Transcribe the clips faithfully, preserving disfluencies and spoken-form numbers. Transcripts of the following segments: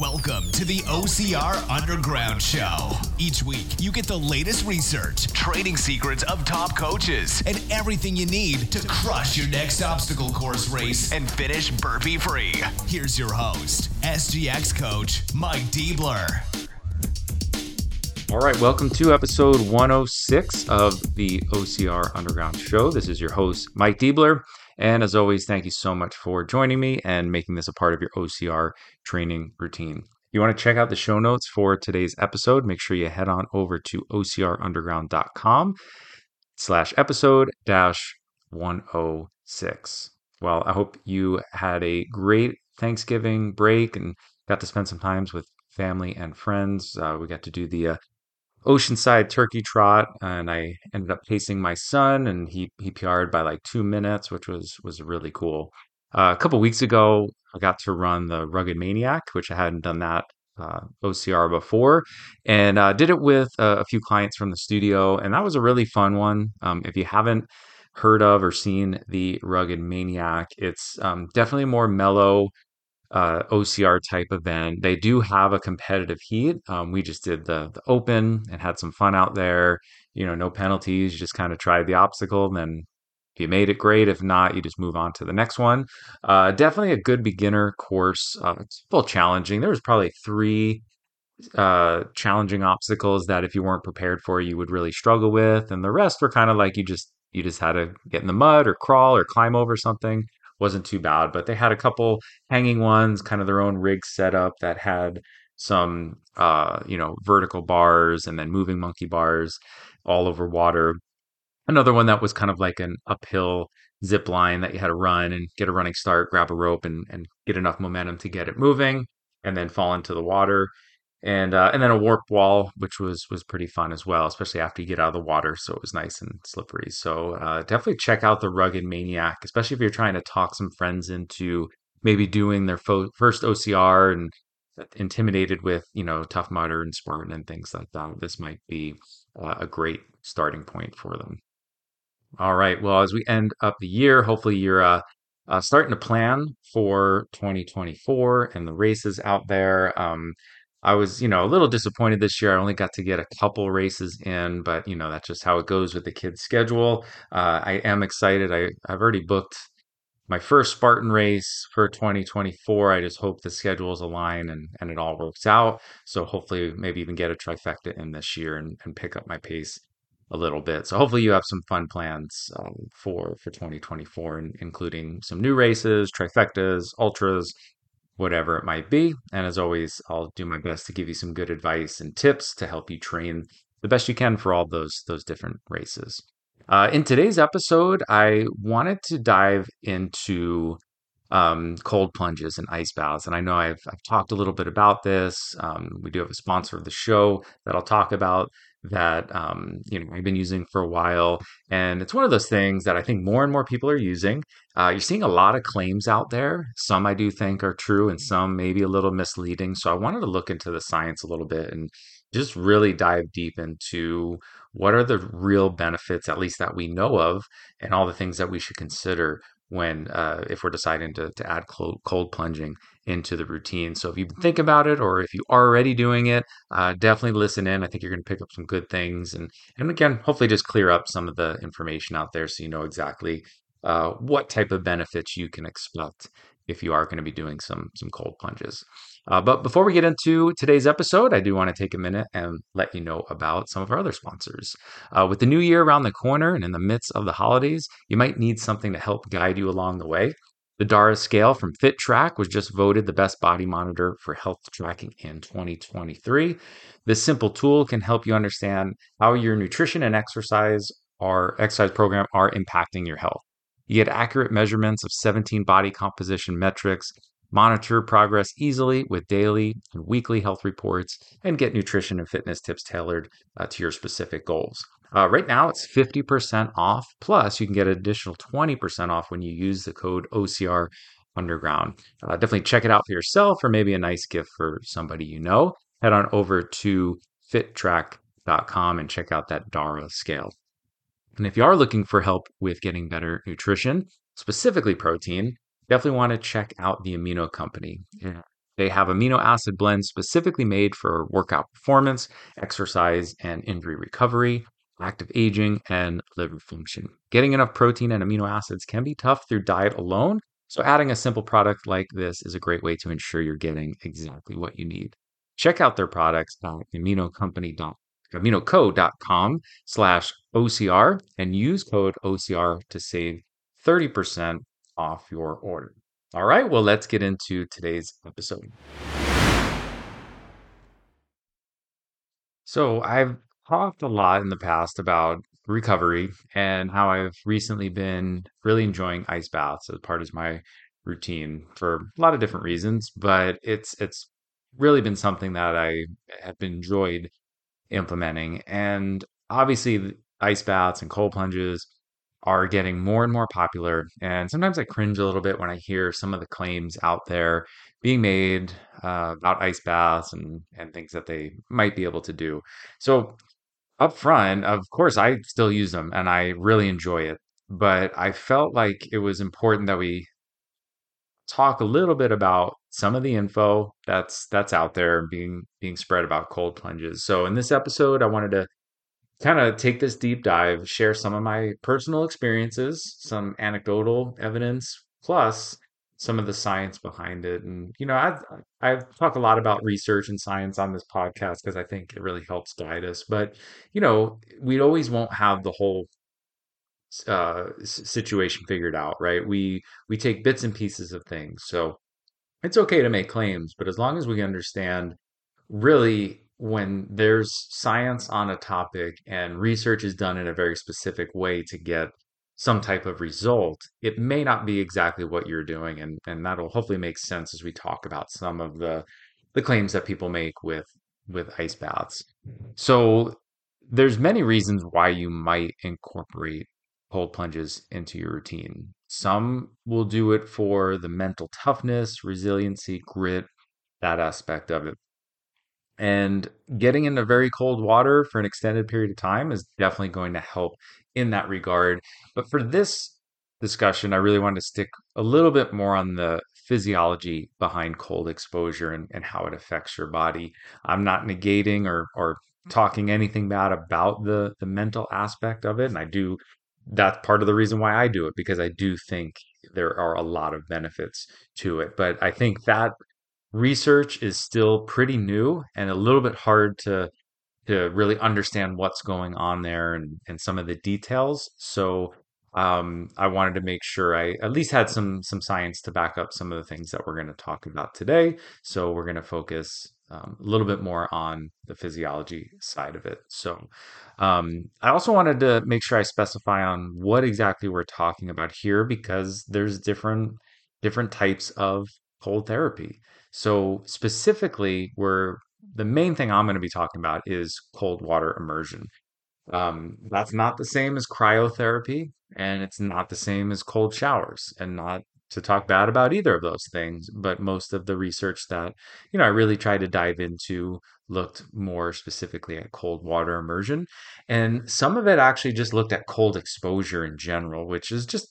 Welcome to the O C R Underground Show. Each week, you get the latest research, training secrets of top coaches, and everything you need to crush your next obstacle course race and finish burpee-free. Here's your host, S G X coach, Mike Diebler. All right, welcome to episode one oh six of the O C R Underground Show. This is your host, Mike Diebler. And as always, thank you so much for joining me and making this a part of your O C R training routine. If you want to check out the show notes for today's episode, make sure you head on over to ocrunderground.com slash episode dash 106. Well, I hope you had a great Thanksgiving break and got to spend some time with family and friends. Uh, we got to do the uh, Oceanside Turkey Trot, and I ended up pacing my son, and he he P R'd by like two minutes, which was was really cool. Uh, a couple weeks ago, I got to run the Rugged Maniac, which I hadn't done that uh, O C R before, and uh, did it with uh, a few clients from the studio, and that was a really fun one. Um, if you haven't heard of or seen the Rugged Maniac, it's um, definitely more mellow. Uh, O C R type event. They do have a competitive heat. Um, we just did the, the open and had some fun out there. You know, no penalties. You just kind of tried the obstacle. And then if you made it, great. If not, you just move on to the next one. Uh, definitely a good beginner course. Uh, it's a little challenging. There was probably three uh, challenging obstacles that if you weren't prepared for, you would really struggle with. And the rest were kind of like you just you just had to get in the mud or crawl or climb over something. Wasn't too bad, but they had a couple hanging ones, kind of their own rig setup that had some, uh, you know, vertical bars and then moving monkey bars all over water. Another one that was kind of like an uphill zip line that you had to run and get a running start, grab a rope and, and get enough momentum to get it moving and then fall into the water. And uh, and then a warp wall, which was was pretty fun as well, especially after you get out of the water. So it was nice and slippery. So uh, definitely check out the Rugged Maniac, especially if you're trying to talk some friends into maybe doing their fo- first O C R and intimidated with, you know, Tough Mudder and Spartan and things like that. This might be uh, a great starting point for them. All right. Well, as we end up the year, hopefully you're uh, uh, starting to plan for twenty twenty-four and the races out there. Um I was, you know, a little disappointed this year. I only got to get a couple races in, but, you know, that's just how it goes with the kids' schedule. Uh, I am excited. I, I've already booked my first Spartan race for twenty twenty-four. I just hope the schedules align and, and it all works out. So hopefully maybe even get a trifecta in this year and, and pick up my pace a little bit. So hopefully you have some fun plans um, for, for twenty twenty-four, and including some new races, trifectas, ultras, whatever it might be. And as always, I'll do my best to give you some good advice and tips to help you train the best you can for all those, those different races. Uh, in today's episode, I wanted to dive into um, cold plunges and ice baths. And I know I've, I've talked a little bit about this. Um, we do have a sponsor of the show that I'll talk about that um, you know, I've been using for a while. And it's one of those things that I think more and more people are using. Uh, you're seeing a lot of claims out there. Some I do think are true and some maybe a little misleading. So I wanted to look into the science a little bit and just really dive deep into what are the real benefits, at least that we know of, and all the things that we should consider when uh, if we're deciding to, to add cold, cold plunging into the routine. So if you think about it, or if you are already doing it, uh, definitely listen in. I think you're going to pick up some good things. And, and again, hopefully just clear up some of the information out there so you know exactly uh, what type of benefits you can expect if you are going to be doing some, some cold plunges. Uh, but before we get into today's episode, I do want to take a minute and let you know about some of our other sponsors. Uh, with the new year around the corner and in the midst of the holidays, you might need something to help guide you along the way. The Dara Scale from FitTrack was just voted the best body monitor for health tracking in twenty twenty-three. This simple tool can help you understand how your nutrition and exercise or exercise program are impacting your health. You get accurate measurements of seventeen body composition metrics, monitor progress easily with daily and weekly health reports, and get nutrition and fitness tips tailored uh, to your specific goals. Uh, right now, it's fifty percent off. Plus, you can get an additional twenty percent off when you use the code O C R Underground. Uh, definitely check it out for yourself, or maybe a nice gift for somebody you know. Head on over to fit track dot com and check out that Dara Scale. And if you are looking for help with getting better nutrition, specifically protein, definitely want to check out The Amino Company. Yeah. They have amino acid blends specifically made for workout performance, exercise and injury recovery, active aging, and liver function. Getting enough protein and amino acids can be tough through diet alone, so adding a simple product like this is a great way to ensure you're getting exactly what you need. Check out their products at aminocompany.aminoco.com slash OCR and use code O C R to save thirty percent off your order. All right, well, let's get into today's episode. So I've talked a lot in the past about recovery and how I've recently been really enjoying ice baths as part of my routine for a lot of different reasons, but it's it's really been something that I have enjoyed implementing. And obviously, ice baths and cold plunges are getting more and more popular. And sometimes I cringe a little bit when I hear some of the claims out there being made uh, about ice baths and, and things that they might be able to do. So up front, of course, I still use them and I really enjoy it. But I felt like it was important that we talk a little bit about some of the info that's that's out there being being spread about cold plunges. So in this episode, I wanted to kind of take this deep dive, share some of my personal experiences, some anecdotal evidence, plus some of the science behind it. And, you know, I've, I've talked a lot about research and science on this podcast because I think it really helps guide us. But, you know, we always won't have the whole uh, situation figured out, right? We, we take bits and pieces of things. So it's okay to make claims, but as long as we understand really when there's science on a topic and research is done in a very specific way to get some type of result, it may not be exactly what you're doing. And, and that'll hopefully make sense as we talk about some of the, the claims that people make with, with ice baths. So there's many reasons why you might incorporate cold plunges into your routine. Some will do it for the mental toughness, resiliency, grit, that aspect of it. And getting into very cold water for an extended period of time is definitely going to help in that regard. But for this discussion, I really wanted to stick a little bit more on the physiology behind cold exposure and, and how it affects your body. I'm not negating or or talking anything bad about the, the mental aspect of it. And I do, that's part of the reason why I do it, because I do think there are a lot of benefits to it. But I think that research is still pretty new and a little bit hard to to really understand what's going on there and, and some of the details. So um, I wanted to make sure I at least had some some science to back up some of the things that we're going to talk about today. So we're going to focus um, a little bit more on the physiology side of it. So um, I also wanted to make sure I specify on what exactly we're talking about here, because there's different different types of cold therapy. So specifically, we're, the main thing I'm going to be talking about is cold water immersion. Um, that's not the same as cryotherapy, and it's not the same as cold showers, and not to talk bad about either of those things. But most of the research that, you know, I really tried to dive into looked more specifically at cold water immersion. And some of it actually just looked at cold exposure in general, which is just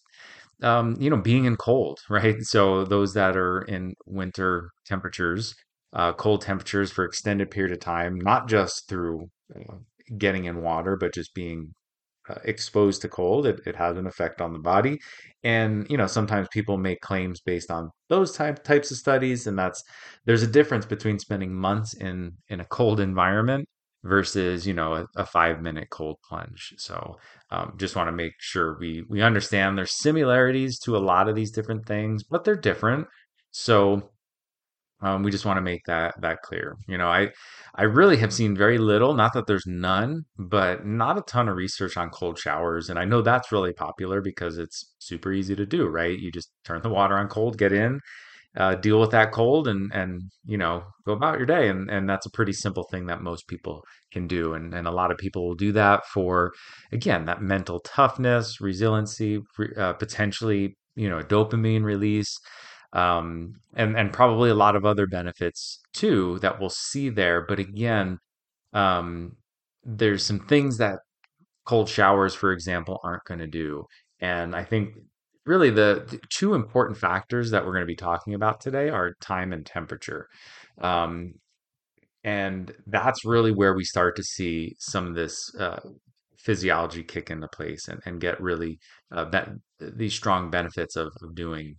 Um, you know, being in cold, right? So those that are in winter temperatures, uh, cold temperatures for extended period of time, not just through uh, getting in water, but just being uh, exposed to cold, it, it has an effect on the body. And, you know, sometimes people make claims based on those type types of studies. And that's, there's a difference between spending months in, in a cold environment versus, you know, a, a five minute cold plunge. So um, just want to make sure we we understand there's similarities to a lot of these different things, but they're different. So um, we just want to make that that clear. You know, I I really have seen very little, not that there's none, but not a ton of research on cold showers. And I know that's really popular because it's super easy to do, right? You just turn the water on cold, get in, Uh, deal with that cold and, and, you know, go about your day. And, and that's a pretty simple thing that most people can do. And, and a lot of people will do that for, again, that mental toughness, resiliency, uh, potentially, you know, dopamine release, um, and, and probably a lot of other benefits too, that we'll see there. But again, um, there's some things that cold showers, for example, aren't going to do. And I think really the, the two important factors that we're going to be talking about today are time and temperature. Um, and that's really where we start to see some of this uh, physiology kick into place and, and get really uh, be- these strong benefits of, of doing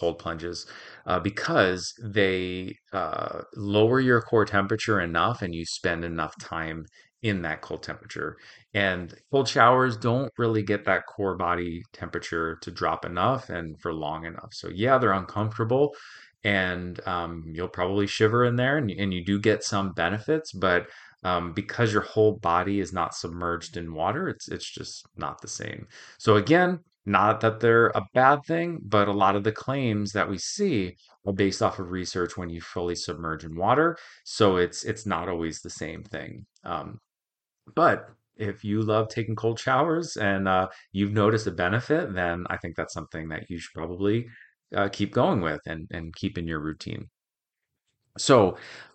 cold plunges uh, because they uh, lower your core temperature enough and you spend enough time in that cold temperature. And cold showers don't really get that core body temperature to drop enough and for long enough. So yeah, they're uncomfortable and um, you'll probably shiver in there and, and you do get some benefits, but Um, because your whole body is not submerged in water, it's it's just not the same. So again, not that they're a bad thing, but a lot of the claims that we see are based off of research when you fully submerge in water. So it's it's not always the same thing. Um, but if you love taking cold showers and uh, you've noticed a benefit, then I think that's something that you should probably uh, keep going with and, and keep in your routine. So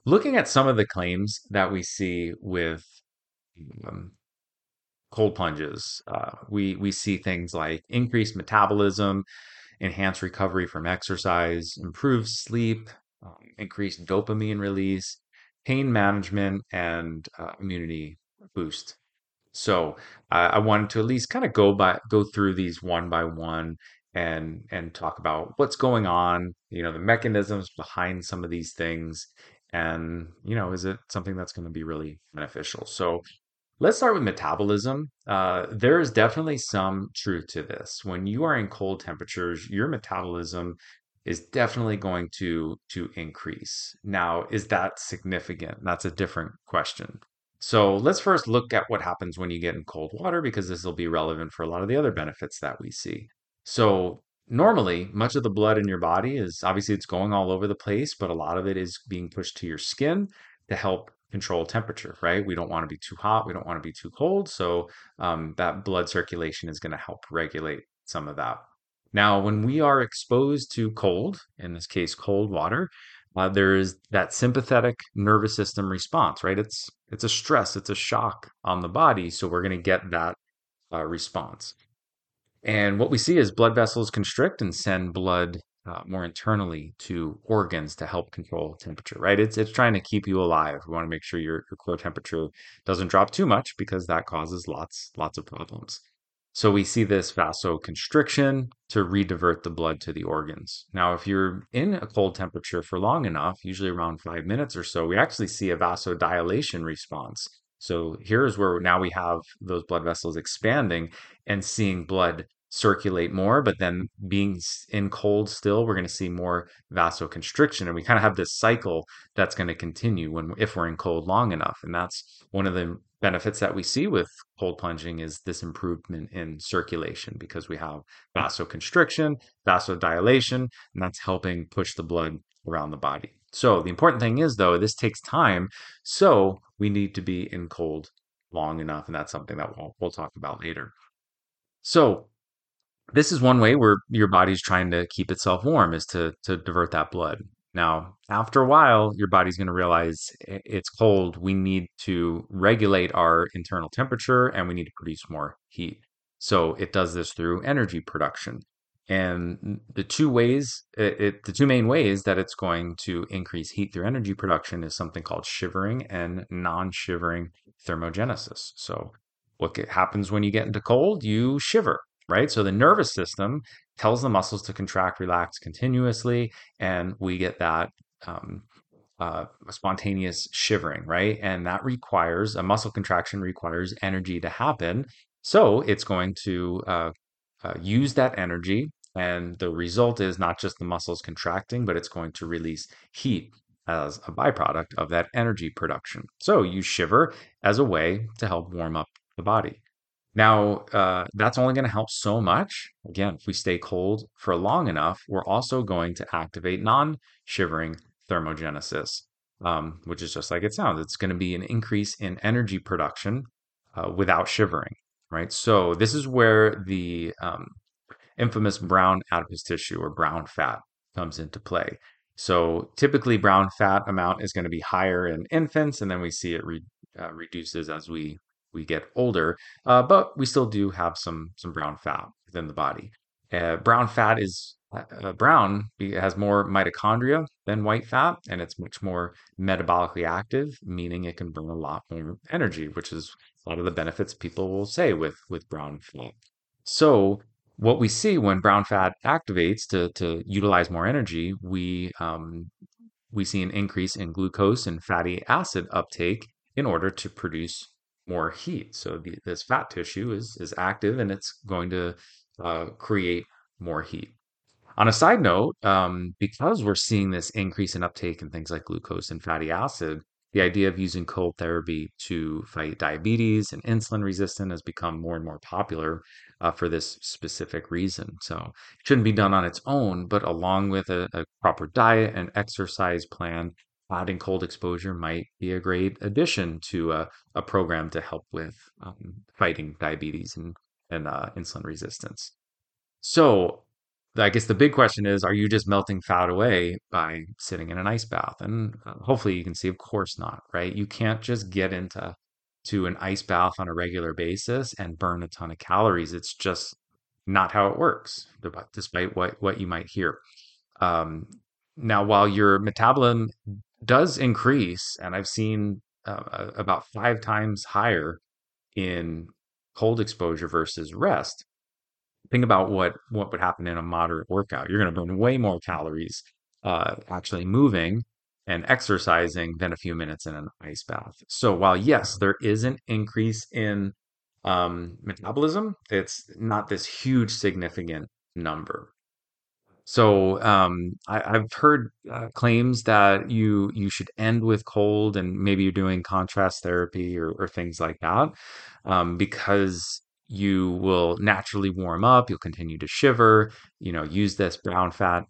looking at some of the claims that we see with um, cold plunges, uh, we, we see things like increased metabolism, enhanced recovery from exercise, improved sleep, um, increased dopamine release, pain management, and uh, immunity boost. So uh, I wanted to at least kind of go by go through these one by one and and talk about what's going on, you know, the mechanisms behind some of these things, and, you know, is it something that's going to be really beneficial? So let's start with metabolism. Uh, there is definitely some truth to this. When you are in cold temperatures, your metabolism is definitely going to to increase. Now, is that significant? That's a different question. So let's first look at what happens when you get in cold water, because this will be relevant for a lot of the other benefits that we see. So normally, much of the blood in your body is, obviously it's going all over the place, but a lot of it is being pushed to your skin to help control temperature, right? We don't want to be too hot. We don't want to be too cold. So um, that blood circulation is going to help regulate some of that. Now, when we are exposed to cold, in this case, cold water, uh, there is that sympathetic nervous system response, right? It's, it's a stress, it's a shock on the body. So we're going to get that uh, response. And what we see is blood vessels constrict and send blood uh, more internally to organs to help control temperature, right? It's it's trying to keep you alive. We want to make sure your, your core temperature doesn't drop too much, because that causes lots, lots of problems. So we see this vasoconstriction to redivert the blood to the organs. Now, if you're in a cold temperature for long enough, usually around five minutes or so, we actually see a vasodilation response. So here's where now we have those blood vessels expanding and seeing blood circulate more, but then being in cold still, we're going to see more vasoconstriction. And we kind of have this cycle that's going to continue when if we're in cold long enough. And that's one of the benefits that we see with cold plunging, is this improvement in circulation, because we have vasoconstriction, vasodilation, and that's helping push the blood around the body. So the important thing is, though, this takes time. So we need to be in cold long enough. And that's something that we'll, we'll talk about later. So this is one way where your body's trying to keep itself warm, is to, to divert that blood. Now, after a while, your body's going to realize it's cold. We need to regulate our internal temperature and we need to produce more heat. So it does this through energy production. And the two ways, it, it, the two main ways that it's going to increase heat through energy production is something called shivering and non-shivering thermogenesis. So what happens when you get into cold? You shiver, right? So the nervous system tells the muscles to contract, relax continuously, and we get that um, uh, spontaneous shivering, right? And that requires, a muscle contraction requires energy to happen. So it's going to uh, uh, use that energy. And the result is not just the muscles contracting, but it's going to release heat as a byproduct of that energy production. So you shiver as a way to help warm up the body. Now, uh, that's only going to help so much. Again, if we stay cold for long enough, we're also going to activate non-shivering thermogenesis, um, which is just like it sounds. It's going to be an increase in energy production uh, without shivering, right? So this is where the... Um, infamous brown adipose tissue or brown fat comes into play. So typically brown fat amount is going to be higher in infants, and then we see it re, uh, reduces as we, we get older, uh, but we still do have some, some brown fat within the body. Uh, brown fat is uh, brown has more mitochondria than white fat, and it's much more metabolically active, meaning it can burn a lot more energy, which is a lot of the benefits people will say with, with brown fat. So what we see when brown fat activates to, to utilize more energy, we um, we see an increase in glucose and fatty acid uptake in order to produce more heat. So the, this fat tissue is, is active, and it's going to uh, create more heat. On a side note, um, because we're seeing this increase in uptake in things like glucose and fatty acid, the idea of using cold therapy to fight diabetes and insulin resistance has become more and more popular uh, for this specific reason. So it shouldn't be done on its own, but along with a, a proper diet and exercise plan, hot and cold exposure might be a great addition to a, a program to help with um, fighting diabetes and, and uh, insulin resistance. So I guess the big question is, are you just melting fat away by sitting in an ice bath? And hopefully you can see, of course not, right? You can't just get into to an ice bath on a regular basis and burn a ton of calories. It's just not how it works, despite what, what you might hear. Um, now, while your metabolism does increase, and I've seen uh, about five times higher in cold exposure versus rest, think about what, what would happen in a moderate workout. You're going to burn way more calories uh, actually moving and exercising than a few minutes in an ice bath. So while, yes, there is an increase in um, metabolism, it's not this huge significant number. So um, I, I've heard uh, claims that you you should end with cold, and maybe you're doing contrast therapy or, or things like that um, because you will naturally warm up. You'll continue to shiver. You know, use this brown fat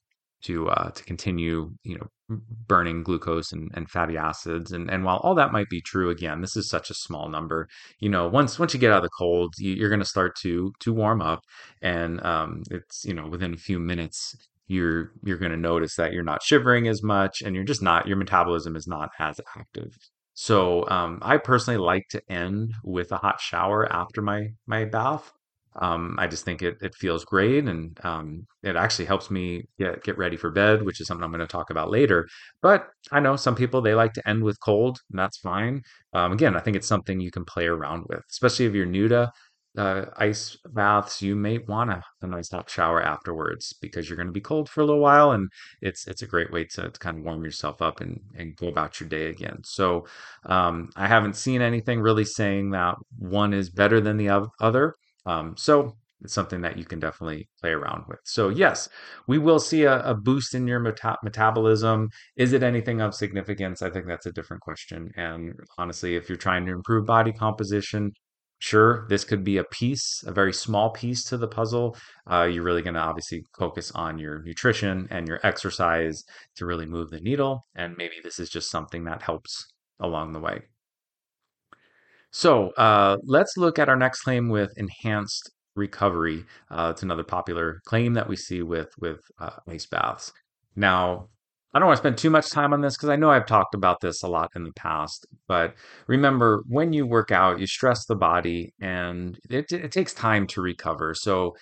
to uh, to continue, you know, burning glucose and, and fatty acids. And and while all that might be true, again, this is such a small number. You know, once once you get out of the cold, you, you're going to start to to warm up, and um, it's you know within a few minutes you're you're going to notice that you're not shivering as much, and you're just not your metabolism is not as active. So um, I personally like to end with a hot shower after my my bath. Um, I just think it it feels great, and um, it actually helps me get get ready for bed, which is something I'm going to talk about later. But I know some people, they like to end with cold, and that's fine. Um, again, I think it's something you can play around with, especially if you're new to uh, ice baths. You may want a nice hot shower afterwards because you're going to be cold for a little while, and it's it's a great way to, to kind of warm yourself up and, and go about your day again. So um, I haven't seen anything really saying that one is better than the other. Um, so it's something that you can definitely play around with. So yes, we will see a, a boost in your meta- metabolism. Is it anything of significance? I think that's a different question. And honestly, if you're trying to improve body composition, sure, this could be a piece, a very small piece to the puzzle. Uh, you're really going to obviously focus on your nutrition and your exercise to really move the needle. And maybe this is just something that helps along the way. So uh, let's look at our next claim with enhanced recovery. Uh, it's another popular claim that we see with, with uh, ice baths. Now, I don't want to spend too much time on this because I know I've talked about this a lot in the past, but remember, when you work out, you stress the body, and it, it takes time to recover. So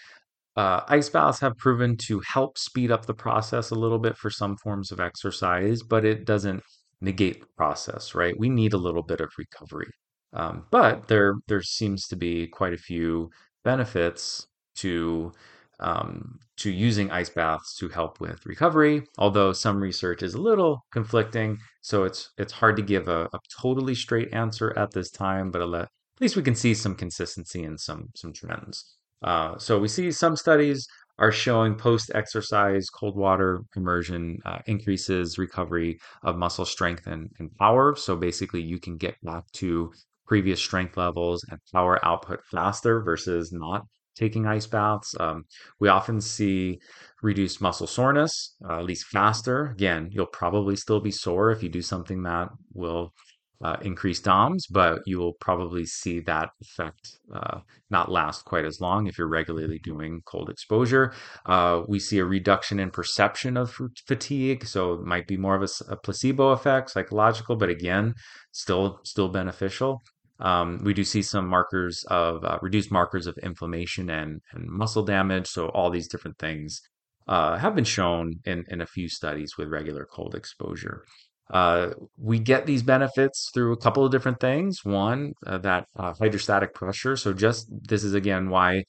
uh, ice baths have proven to help speed up the process a little bit for some forms of exercise, but it doesn't negate the process, right? We need a little bit of recovery. Um, but there there seems to be quite a few benefits to um, to using ice baths to help with recovery, although some research is a little conflicting, so it's it's hard to give a, a totally straight answer at this time, but at least we can see some consistency and some, some trends. Uh, so we see some studies are showing post-exercise cold water immersion uh, increases recovery of muscle strength and, and power. So basically, you can get back to previous strength levels and power output faster versus not taking ice baths. Um, we often see reduced muscle soreness, uh, at least faster. Again, you'll probably still be sore if you do something that will uh, increase D O M S, but you will probably see that effect uh, not last quite as long if you're regularly doing cold exposure. Uh, we see a reduction in perception of fatigue, so it might be more of a, a placebo effect, psychological, but again, still still beneficial. Um, we do see some markers of uh, reduced markers of inflammation and, and muscle damage. So all these different things uh, have been shown in, in a few studies with regular cold exposure. Uh, we get these benefits through a couple of different things. One, uh, that uh, hydrostatic pressure. So just this is, again, why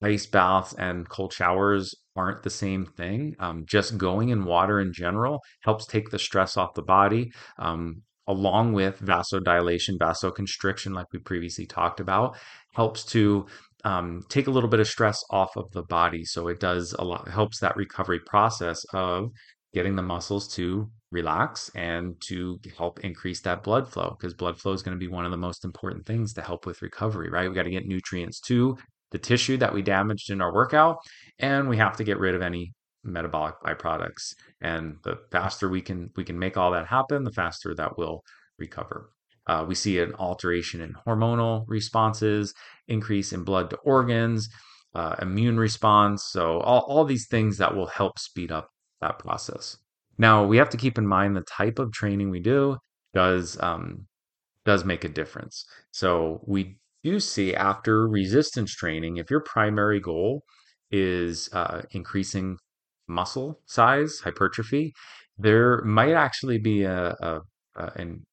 ice baths and cold showers aren't the same thing. Um, just going in water in general helps take the stress off the body, um, along with vasodilation, vasoconstriction, like we previously talked about, helps to um, take a little bit of stress off of the body. So it does a lot, helps that recovery process of getting the muscles to relax and to help increase that blood flow, because blood flow is going to be one of the most important things to help with recovery, right? We got to get nutrients to the tissue that we damaged in our workout, and we have to get rid of any metabolic byproducts. And the faster we can we can make all that happen, the faster that we'll recover. Uh, we see an alteration in hormonal responses, increase in blood to organs, uh, immune response. So all, all these things that will help speed up that process. Now, we have to keep in mind the type of training we do does um, does make a difference. So we do see after resistance training, if your primary goal is uh, increasing muscle size, hypertrophy, there might actually be a, a, a an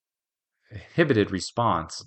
inhibited response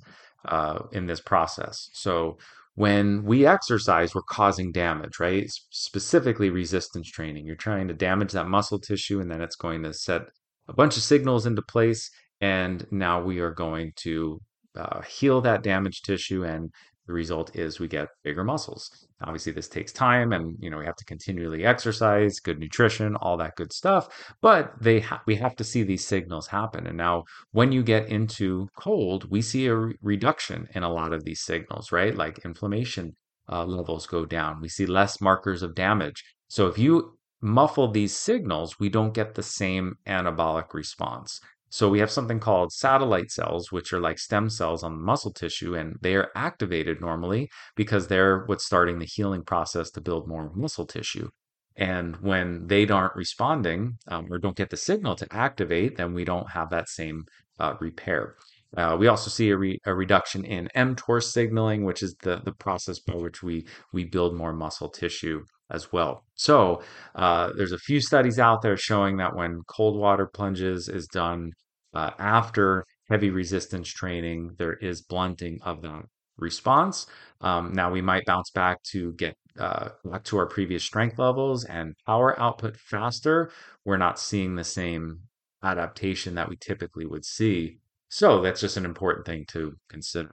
uh, in this process. So when we exercise, we're causing damage, right? Specifically resistance training. You're trying to damage that muscle tissue, and then it's going to set a bunch of signals into place, and now we are going to uh, heal that damaged tissue, and the result is we get bigger muscles. Obviously, this takes time, and you know we have to continually exercise, good nutrition, all that good stuff. But they ha- we have to see these signals happen. And now, when you get into cold, we see a re- reduction in a lot of these signals, right? Like inflammation uh, levels go down. We see less markers of damage. So if you muffle these signals, we don't get the same anabolic response. So we have something called satellite cells, which are like stem cells on the muscle tissue, and they are activated normally because they're what's starting the healing process to build more muscle tissue. And when they aren't responding um, or don't get the signal to activate, then we don't have that same uh, repair. Uh, we also see a, re- a reduction in mTOR signaling, which is the, the process by which we, we build more muscle tissue as well. So uh, there's a few studies out there showing that when cold water plunges is done Uh, after heavy resistance training, there is blunting of that response. Um, now we might bounce back to get uh, back to our previous strength levels and power output faster. We're not seeing the same adaptation that we typically would see. So that's just an important thing to consider.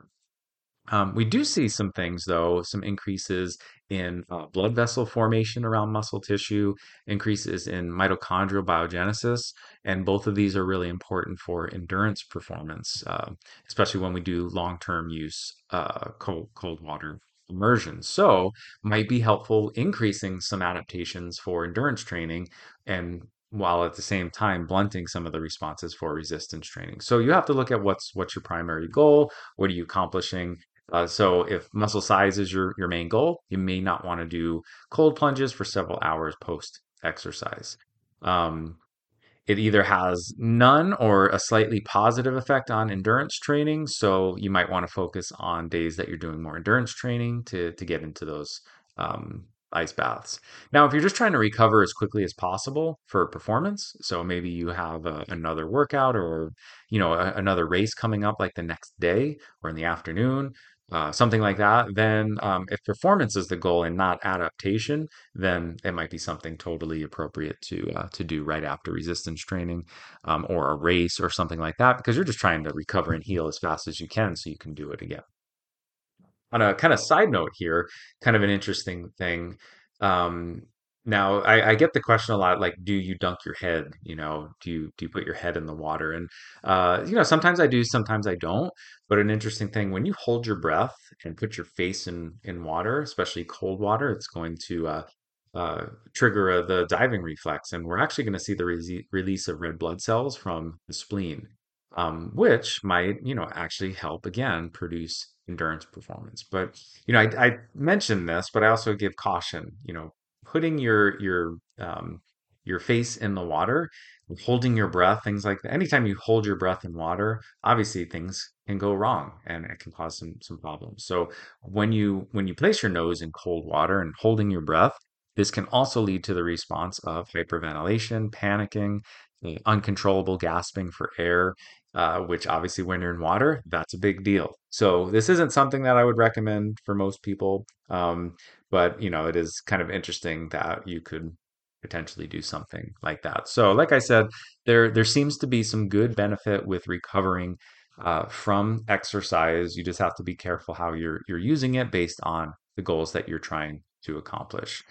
Um, we do see some things, though, some increases in uh, blood vessel formation around muscle tissue, increases in mitochondrial biogenesis, and both of these are really important for endurance performance, uh, especially when we do long-term use uh, cold, cold water immersion. So might be helpful increasing some adaptations for endurance training, and while at the same time blunting some of the responses for resistance training. So you have to look at what's what's your primary goal, what are you accomplishing. Uh, so if muscle size is your, your main goal, you may not want to do cold plunges for several hours post-exercise. Um, it either has none or a slightly positive effect on endurance training. So you might want to focus on days that you're doing more endurance training to, to get into those um, ice baths. Now, if you're just trying to recover as quickly as possible for performance, so maybe you have a, another workout or you know a, another race coming up like the next day or in the afternoon, Uh, something like that, then um, if performance is the goal and not adaptation, then it might be something totally appropriate to uh, to do right after resistance training um, or a race or something like that, because you're just trying to recover and heal as fast as you can so you can do it again. On a kind of side note here, kind of an interesting thing. Um, now, I, I get the question a lot, like, do you dunk your head? You know, do you do you put your head in the water? And, uh, you know, sometimes I do, sometimes I don't. But an interesting thing, when you hold your breath and put your face in, in water, especially cold water, it's going to uh, uh, trigger uh, the diving reflex. And we're actually going to see the re- release of red blood cells from the spleen, um, which might, you know, actually help, again, produce endurance performance. But, you know, I, I mentioned this, but I also give caution, you know, putting your, your um, your face in the water, holding your breath, things like that. Anytime you hold your breath in water, obviously things can go wrong and it can cause some some problems. So when you when you place your nose in cold water and holding your breath, this can also lead to the response of hyperventilation, panicking, uncontrollable gasping for air, uh, which obviously when you're in water, that's a big deal. So this isn't something that I would recommend for most people, um, but you know, it is kind of interesting that you could potentially do something like that. So like I said, there, there seems to be some good benefit with recovering uh, from exercise. You just have to be careful how you're, you're using it based on the goals that you're trying to accomplish.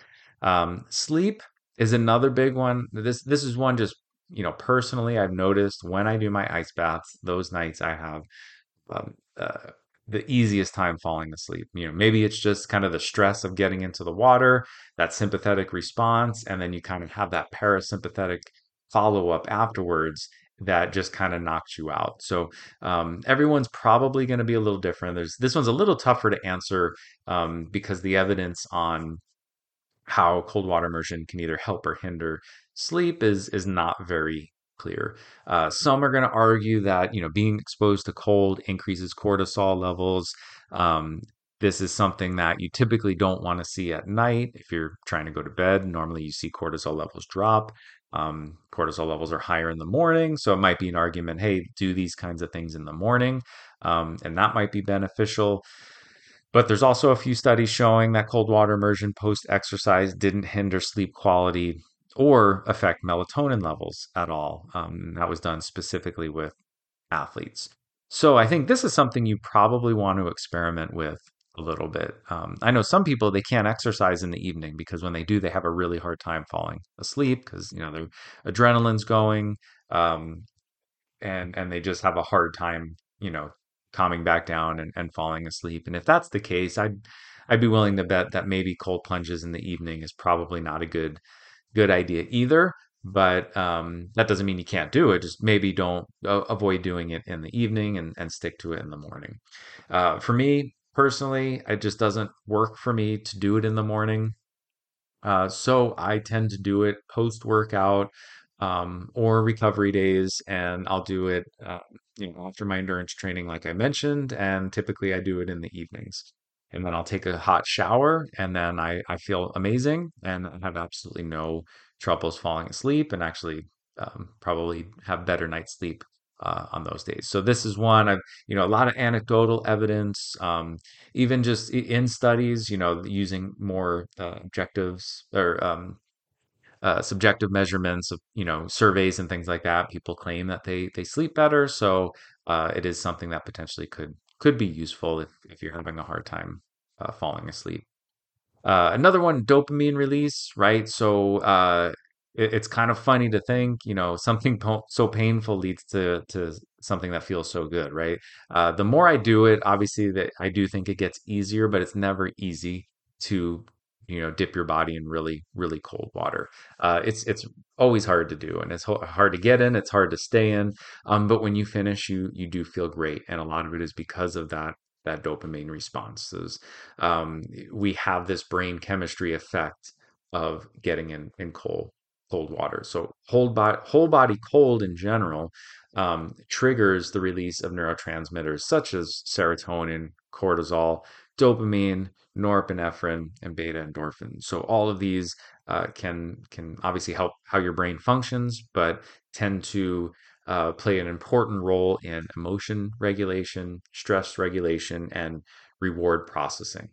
Um, sleep is another big one. This, this is one just, you know, personally, I've noticed when I do my ice baths, those nights I have um, uh, the easiest time falling asleep. You know, maybe it's just kind of the stress of getting into the water, that sympathetic response. And then you kind of have that parasympathetic follow-up afterwards that just kind of knocks you out. So um, everyone's probably going to be a little different. There's, this one's a little tougher to answer um, because the evidence on how cold water immersion can either help or hinder sleep is is not very clear. Uh, some are going to argue that, you know, being exposed to cold increases cortisol levels. Um, this is something that you typically don't want to see at night. If you're trying to go to bed, normally you see cortisol levels drop. Um, cortisol levels are higher in the morning. So it might be an argument, hey, do these kinds of things in the morning. Um, and that might be beneficial. But there's also a few studies showing that cold water immersion post-exercise didn't hinder sleep quality or affect melatonin levels at all. Um, that was done specifically with athletes. So I think this is something you probably want to experiment with a little bit. Um, I know some people, they can't exercise in the evening because when they do, they have a really hard time falling asleep because, you know, their adrenaline's going um, and, and they just have a hard time, you know, calming back down and, and falling asleep. And if that's the case, I'd, I'd be willing to bet that maybe cold plunges in the evening is probably not a good, good idea either. But um, that doesn't mean you can't do it. Just maybe don't uh, avoid doing it in the evening and, and stick to it in the morning. Uh, for me personally, it just doesn't work for me to do it in the morning. Uh, so I tend to do it post-workout um, or recovery days, and I'll do it uh, you know, after my endurance training, like I mentioned, and typically I do it in the evenings. And then I'll take a hot shower, and then I, I feel amazing and have absolutely no troubles falling asleep, and actually um, probably have better night's sleep uh, on those days. So this is one I've, you know, a lot of anecdotal evidence, um, even just in studies, you know, using more uh, objectives or um, uh, subjective measurements of, you know, surveys and things like that. People claim that they they sleep better. So uh, it is something that potentially could could be useful if, if you're having a hard time uh, falling asleep. Uh, another one, dopamine release, right? So uh, it, it's kind of funny to think, you know, something po- so painful leads to, to something that feels so good, right? Uh, the more I do it, obviously that I do think it gets easier, but it's never easy to, you know, dip your body in really, really cold water. Uh, it's it's always hard to do, and it's ho- hard to get in. It's hard to stay in. Um, but when you finish, you you do feel great, and a lot of it is because of that that dopamine responses. Um, we have this brain chemistry effect of getting in in cold cold water. So whole body whole body cold in general um, triggers the release of neurotransmitters such as serotonin, cortisol, dopamine, norepinephrine, and beta endorphins. So all of these uh, can can obviously help how your brain functions, but tend to uh, play an important role in emotion regulation, stress regulation, and reward processing.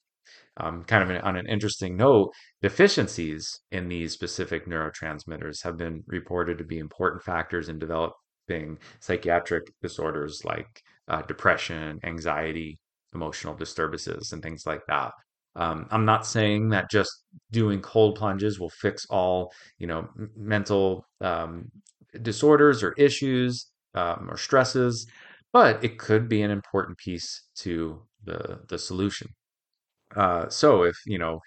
Um, kind of an, on an interesting note, deficiencies in these specific neurotransmitters have been reported to be important factors in developing psychiatric disorders like uh, depression, anxiety, emotional disturbances, and things like that. Um, I'm not saying that just doing cold plunges will fix all, you know, mental um, disorders or issues um, or stresses, but it could be an important piece to the the solution. Uh, so if, you know,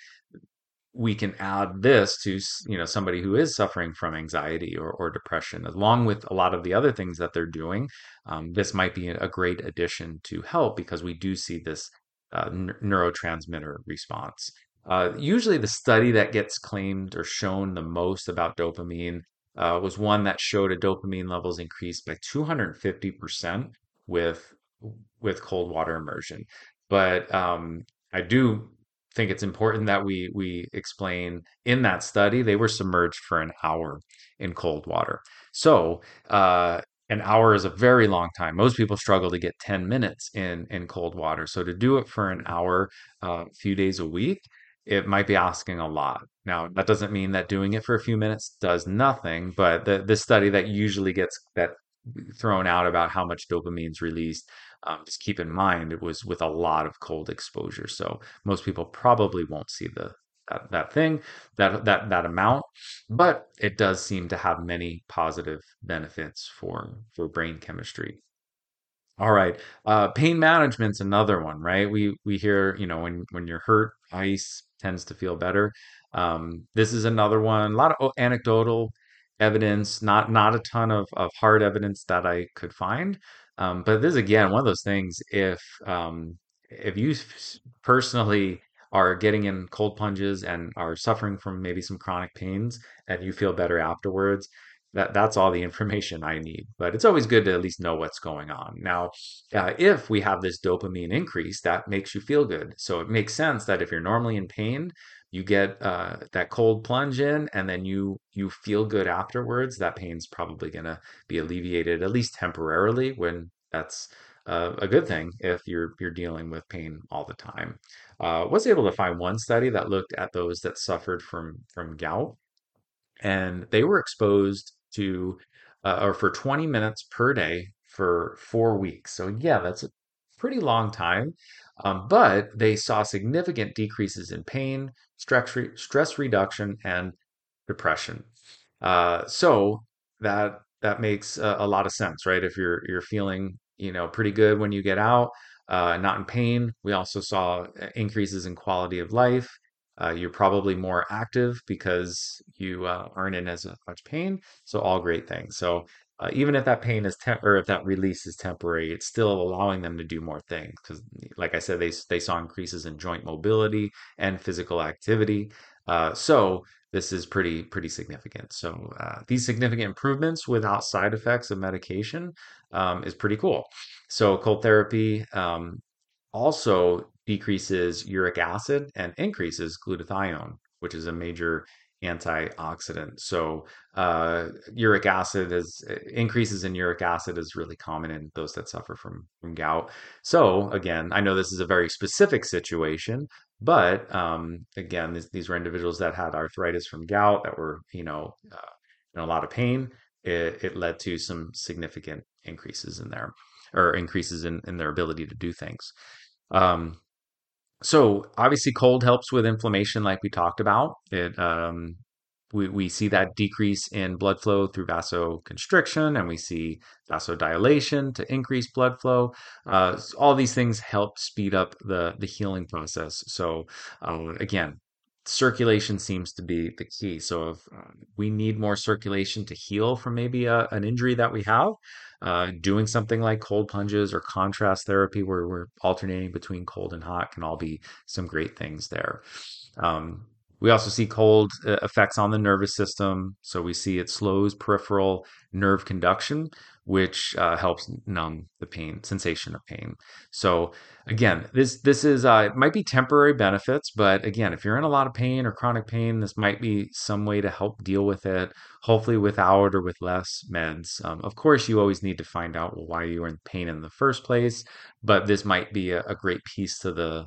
we can add this to, you know, somebody who is suffering from anxiety or, or depression, along with a lot of the other things that they're doing. Um, this might be a great addition to help because we do see this uh, n- neurotransmitter response. Uh, usually the study that gets claimed or shown the most about dopamine uh, was one that showed a dopamine levels increased by two hundred fifty percent with with cold water immersion. But um, I do think it's important that we we explain in that study, they were submerged for an hour in cold water. So uh, an hour is a very long time. Most people struggle to get ten minutes in, in cold water. So to do it for an hour, a uh, few days a week, it might be asking a lot. Now, that doesn't mean that doing it for a few minutes does nothing, but the, the study that usually gets that thrown out about how much dopamine's released, um, just keep in mind it was with a lot of cold exposure. So most people probably won't see the that, that thing, that, that, that amount, but it does seem to have many positive benefits for, for brain chemistry. All right. Uh, pain management's another one, right? We, we hear, you know, when, when you're hurt, ice tends to feel better. Um, this is another one, a lot of anecdotal evidence, not, not a ton of, of hard evidence that I could find. Um, but this is, again, one of those things, if, um, if you personally are getting in cold plunges and are suffering from maybe some chronic pains and you feel better afterwards, That that's all the information I need, but it's always good to at least know what's going on. Now, uh, if we have this dopamine increase, that makes you feel good. So it makes sense that if you're normally in pain, you get uh, that cold plunge in, and then you you feel good afterwards. That pain's probably going to be alleviated, at least temporarily, when that's uh, a good thing if you're you're dealing with pain all the time. I uh, was able to find one study that looked at those that suffered from from gout, and they were exposed to uh, or for twenty minutes per day for four weeks. So yeah, that's a pretty long time, um, but they saw significant decreases in pain, stress, re- stress reduction, and depression. Uh, so that that makes a, a lot of sense, right? If you're you're feeling you know pretty good when you get out, uh, not in pain. We also saw increases in quality of life. Uh, you're probably more active because you uh, aren't in as much pain. So all great things. So uh, even if that pain is temp- or if that release is temporary, it's still allowing them to do more things. Because like I said, they they saw increases in joint mobility and physical activity. Uh, so this is pretty pretty significant. So uh, these significant improvements without side effects of medication um, is pretty cool. So cold therapy um, also decreases uric acid and increases glutathione, which is a major antioxidant. So uh, uric acid is increases in uric acid is really common in those that suffer from, from gout. So again, I know this is a very specific situation, but um, again, this, these were individuals that had arthritis from gout that were, you know, uh, in a lot of pain. It, it led to some significant increases in their or increases in, in their ability to do things. Um, So obviously cold helps with inflammation like we talked about. It um, we, we see that decrease in blood flow through vasoconstriction, and we see vasodilation to increase blood flow. Uh, all these things help speed up the, the healing process. So um, again, circulation seems to be the key. So if uh, we need more circulation to heal from maybe a, an injury that we have, uh, doing something like cold plunges or contrast therapy where we're alternating between cold and hot can all be some great things there. Um, we also see cold uh, effects on the nervous system. So we see it slows peripheral nerve conduction, which uh, helps numb the pain, sensation of pain. So again, this this is uh, it might be temporary benefits, but again, if you're in a lot of pain or chronic pain, this might be some way to help deal with it, hopefully without or with less meds. Um, of course, you always need to find out why you were in pain in the first place, but this might be a, a great piece to the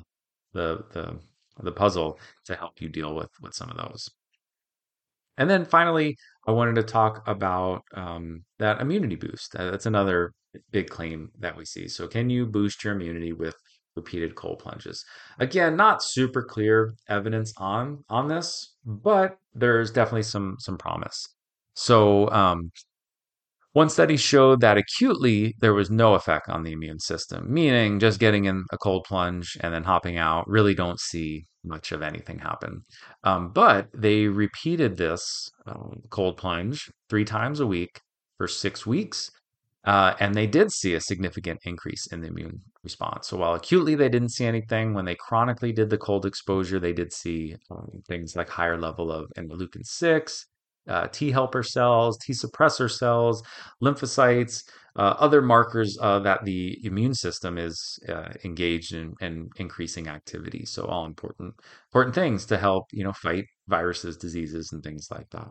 the the the puzzle to help you deal with with some of those. And then finally, I wanted to talk about um, that immunity boost. That's another big claim that we see. So can you boost your immunity with repeated cold plunges? Again, not super clear evidence on, on this, but there's definitely some, some promise. So um, one study showed that acutely, there was no effect on the immune system, meaning just getting in a cold plunge and then hopping out, really don't see much of anything happen. Um, but they repeated this um, cold plunge three times a week for six weeks. Uh, and they did see a significant increase in the immune response. So while acutely they didn't see anything, when they chronically did the cold exposure, they did see um, things like higher level of interleukin six, uh, T helper cells, T suppressor cells, lymphocytes, uh, other markers uh, that the immune system is uh, engaged in, in increasing activity. So all important, important things to help, you know, fight viruses, diseases, and things like that.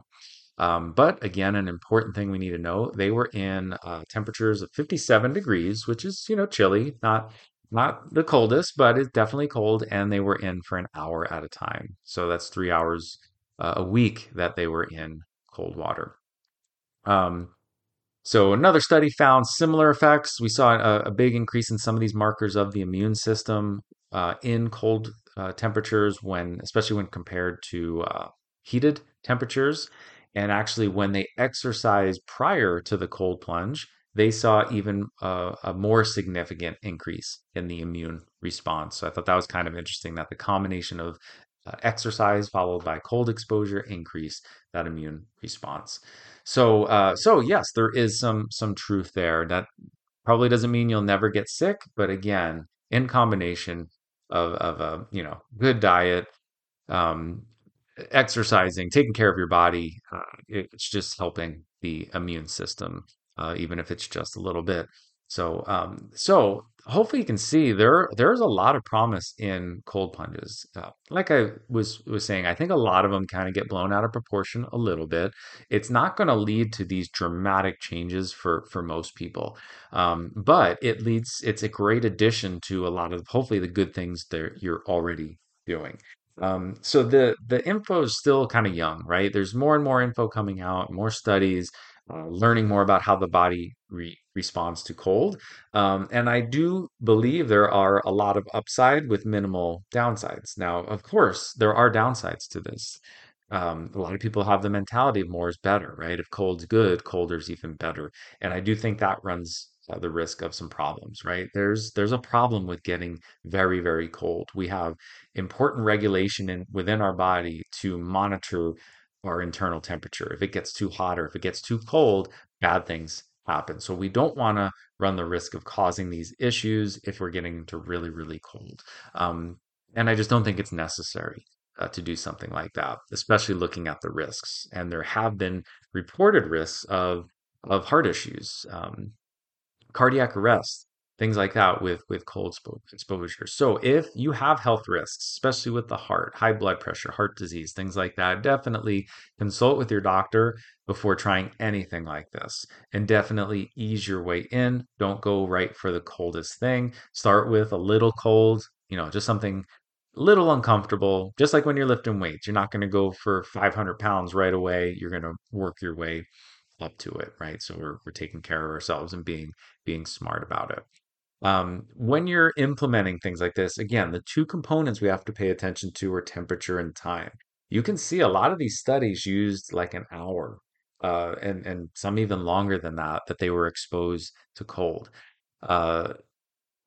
Um, but again, an important thing we need to know, they were in uh, temperatures of fifty-seven degrees, which is, you know, chilly, not not the coldest, but it's definitely cold. And they were in for an hour at a time. So that's three hours uh, a week that they were in cold water. Um, so another study found similar effects. We saw a, a big increase in some of these markers of the immune system uh, in cold uh, temperatures, when, especially when compared to uh, heated temperatures. And actually, when they exercised prior to the cold plunge, they saw even a, a more significant increase in the immune response. So I thought that was kind of interesting, that the combination of uh, exercise followed by cold exposure increased that immune response. So, uh, so yes, there is some some truth there. That probably doesn't mean you'll never get sick, but again, in combination of of a you know good diet, um, exercising, taking care of your body, uh, it's just helping the immune system, uh, even if it's just a little bit. So, um, so hopefully you can see there, there's a lot of promise in cold plunges. Uh, like I was, was saying, I think a lot of them kind of get blown out of proportion a little bit. It's not going to lead to these dramatic changes for, for most people. Um, but it leads, it's a great addition to a lot of, hopefully, the good things that you're already doing. Um, so the, the info is still kind of young, right? There's more and more info coming out, more studies, uh, learning more about how the body re- responds to cold. Um, and I do believe there are a lot of upside with minimal downsides. Now, of course, there are downsides to this. Um, a lot of people have the mentality of more is better, right? If cold's good, colder's even better. And I do think that runs Uh, the risk of some problems, right? There's there's a problem with getting very, very cold. We have important regulation in within our body to monitor our internal temperature. If it gets too hot or if it gets too cold, bad things happen. So we don't want to run the risk of causing these issues if we're getting into really, really cold. Um, and I just don't think it's necessary uh, to do something like that, especially looking at the risks. And there have been reported risks of of heart issues, Um, cardiac arrest, things like that with, with cold exposure. So if you have health risks, especially with the heart, high blood pressure, heart disease, things like that, definitely consult with your doctor before trying anything like this. And definitely ease your way in. Don't go right for the coldest thing. Start with a little cold, you know, just something a little uncomfortable, just like when you're lifting weights. You're not going to go for five hundred pounds right away. You're going to work your way up to it, right? So we're we're taking care of ourselves and being being smart about it. Um, when you're implementing things like this, again, the two components we have to pay attention to are temperature and time. You can see a lot of these studies used like an hour, uh, and and some even longer than that, that they were exposed to cold. Uh,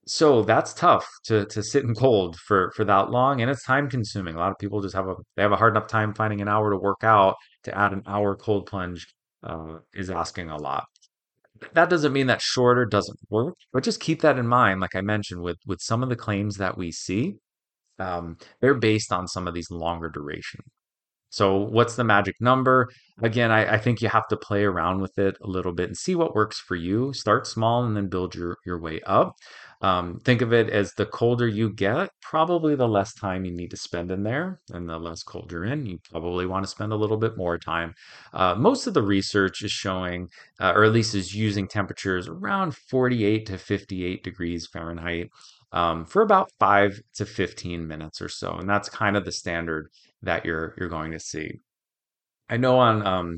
so that's tough to to sit in cold for for that long, and it's time consuming. A lot of people just have a they have a hard enough time finding an hour to work out. To add an hour cold plunge Uh, is asking a lot. That doesn't mean that shorter doesn't work, but just keep that in mind. Like I mentioned, with with some of the claims that we see, um, they're based on some of these longer duration. So what's the magic number? Again, I, I think you have to play around with it a little bit and see what works for you. Start small and then build your, your way up. Um, think of it as the colder you get, probably the less time you need to spend in there, and the less cold you're in, you probably want to spend a little bit more time. Uh, most of the research is showing, uh, or at least is using temperatures around forty-eight to fifty-eight degrees Fahrenheit um, for about five to fifteen minutes or so. And that's kind of the standard that you're you're going to see. I know on um,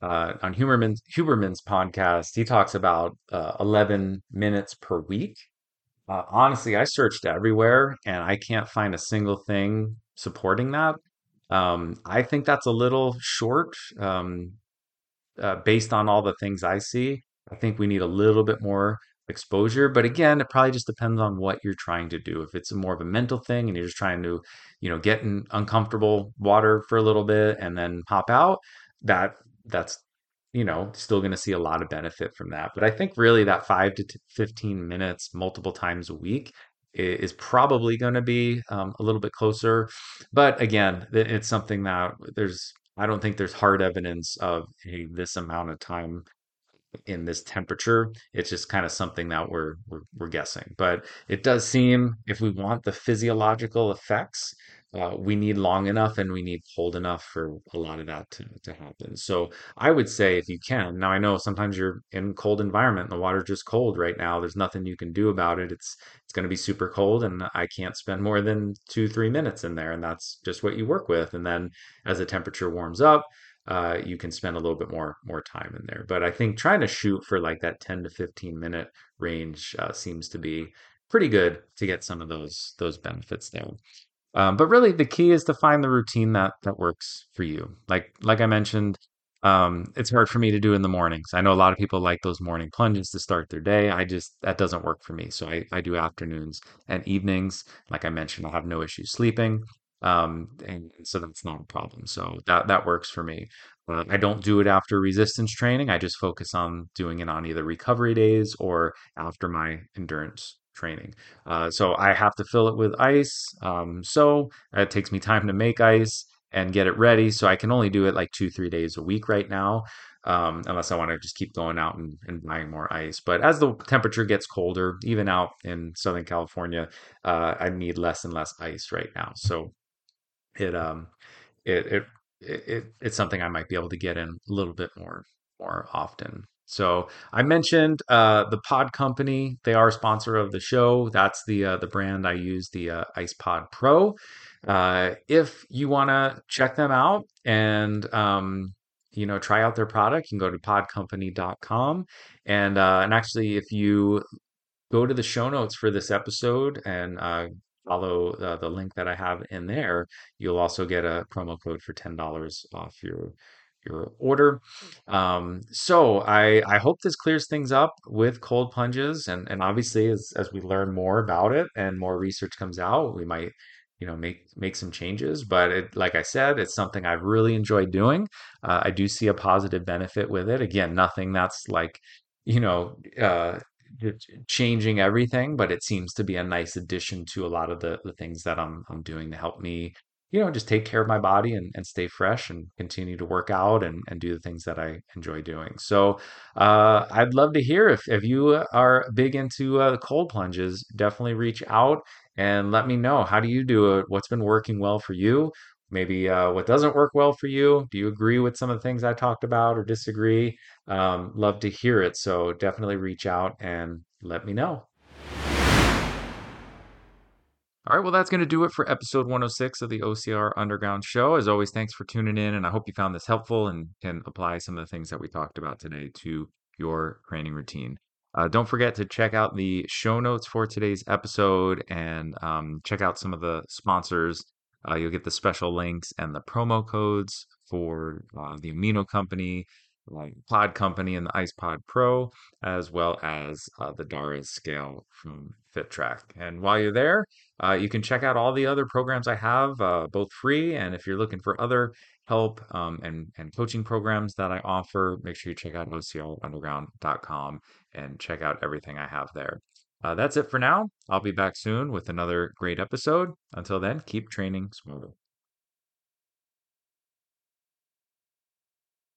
uh, on Huberman's, Huberman's podcast, he talks about uh, eleven minutes per week. Uh, honestly, I searched everywhere and I can't find a single thing supporting that. Um, I think that's a little short um, uh, based on all the things I see. I think we need a little bit more exposure. But again, it probably just depends on what you're trying to do. If it's more of a mental thing and you're just trying to, you know, get in uncomfortable water for a little bit and then hop out, that that's you know, still going to see a lot of benefit from that. But I think really that five to fifteen minutes multiple times a week is probably going to be um, a little bit closer. But again, it's something that there's, I don't think there's hard evidence of hey, this amount of time in this temperature. It's just kind of something that we're, we're, we're guessing, but it does seem if we want the physiological effects, uh, we need long enough and we need cold enough for a lot of that to, to happen. So I would say if you can, now I know sometimes you're in cold environment and the water's just cold right now, there's nothing you can do about it. It's, it's going to be super cold and I can't spend more than two, three minutes in there. And that's just what you work with. And then as the temperature warms up, Uh, you can spend a little bit more more time in there. But I think trying to shoot for like that ten to fifteen minute range uh, seems to be pretty good to get some of those those benefits there. Um, but really, the key is to find the routine that that works for you. Like like I mentioned, um, it's hard for me to do in the mornings. I know a lot of people like those morning plunges to start their day. I just, that doesn't work for me. So I, I do afternoons and evenings. Like I mentioned, I'll have no issue sleeping. Um, and so that's not a problem. So that, that works for me. Uh, I don't do it after resistance training. I just focus on doing it on either recovery days or after my endurance training. Uh, so I have to fill it with ice. Um, so it takes me time to make ice and get it ready. So I can only do it like two, three days a week right now. Um, unless I want to just keep going out and, and buying more ice. But as the temperature gets colder, even out in Southern California, uh, I need less and less ice right now. So It um, it, it it it's something I might be able to get in a little bit more more often. So I mentioned uh, the Pod Company. They are a sponsor of the show. That's the uh, the brand I use, the uh, Ice Pod Pro. Uh, if you want to check them out and um, you know, try out their product, you can go to pod company dot com. And uh, and actually, if you go to the show notes for this episode and uh, follow uh, the link that I have in there, you'll also get a promo code for ten dollars off your your order. Um, so I, I hope this clears things up with cold plunges. And, and obviously, as, as we learn more about it and more research comes out, we might, you know, make, make some changes. But it, like I said, it's something I've really enjoyed doing. Uh, I do see a positive benefit with it. Again, nothing that's like, you know, uh, changing everything, but it seems to be a nice addition to a lot of the, the things that I'm I'm doing to help me, you know, just take care of my body and, and stay fresh and continue to work out and, and do the things that I enjoy doing. So uh, I'd love to hear if, if you are big into uh, cold plunges, definitely reach out and let me know. How do you do it? What's been working well for you? Maybe uh, what doesn't work well for you? Do you agree with some of the things I talked about or disagree? Um, love to hear it. So definitely reach out and let me know. All right, well, that's going to do it for episode one oh six of the O C R Underground Show. As always, thanks for tuning in. And I hope you found this helpful and can apply some of the things that we talked about today to your training routine. Uh, don't forget to check out the show notes for today's episode and um, check out some of the sponsors. Uh, you'll get the special links and the promo codes for uh, the Amino Company, like Pod Company, and the Ice Pod Pro, as well as uh, the Dara Scale from FitTrack. And while you're there, uh, you can check out all the other programs I have, uh, both free, and if you're looking for other help um, and, and coaching programs that I offer, make sure you check out O C R underground dot com and check out everything I have there. Uh, that's it for now. I'll be back soon with another great episode. Until then, keep training smarter.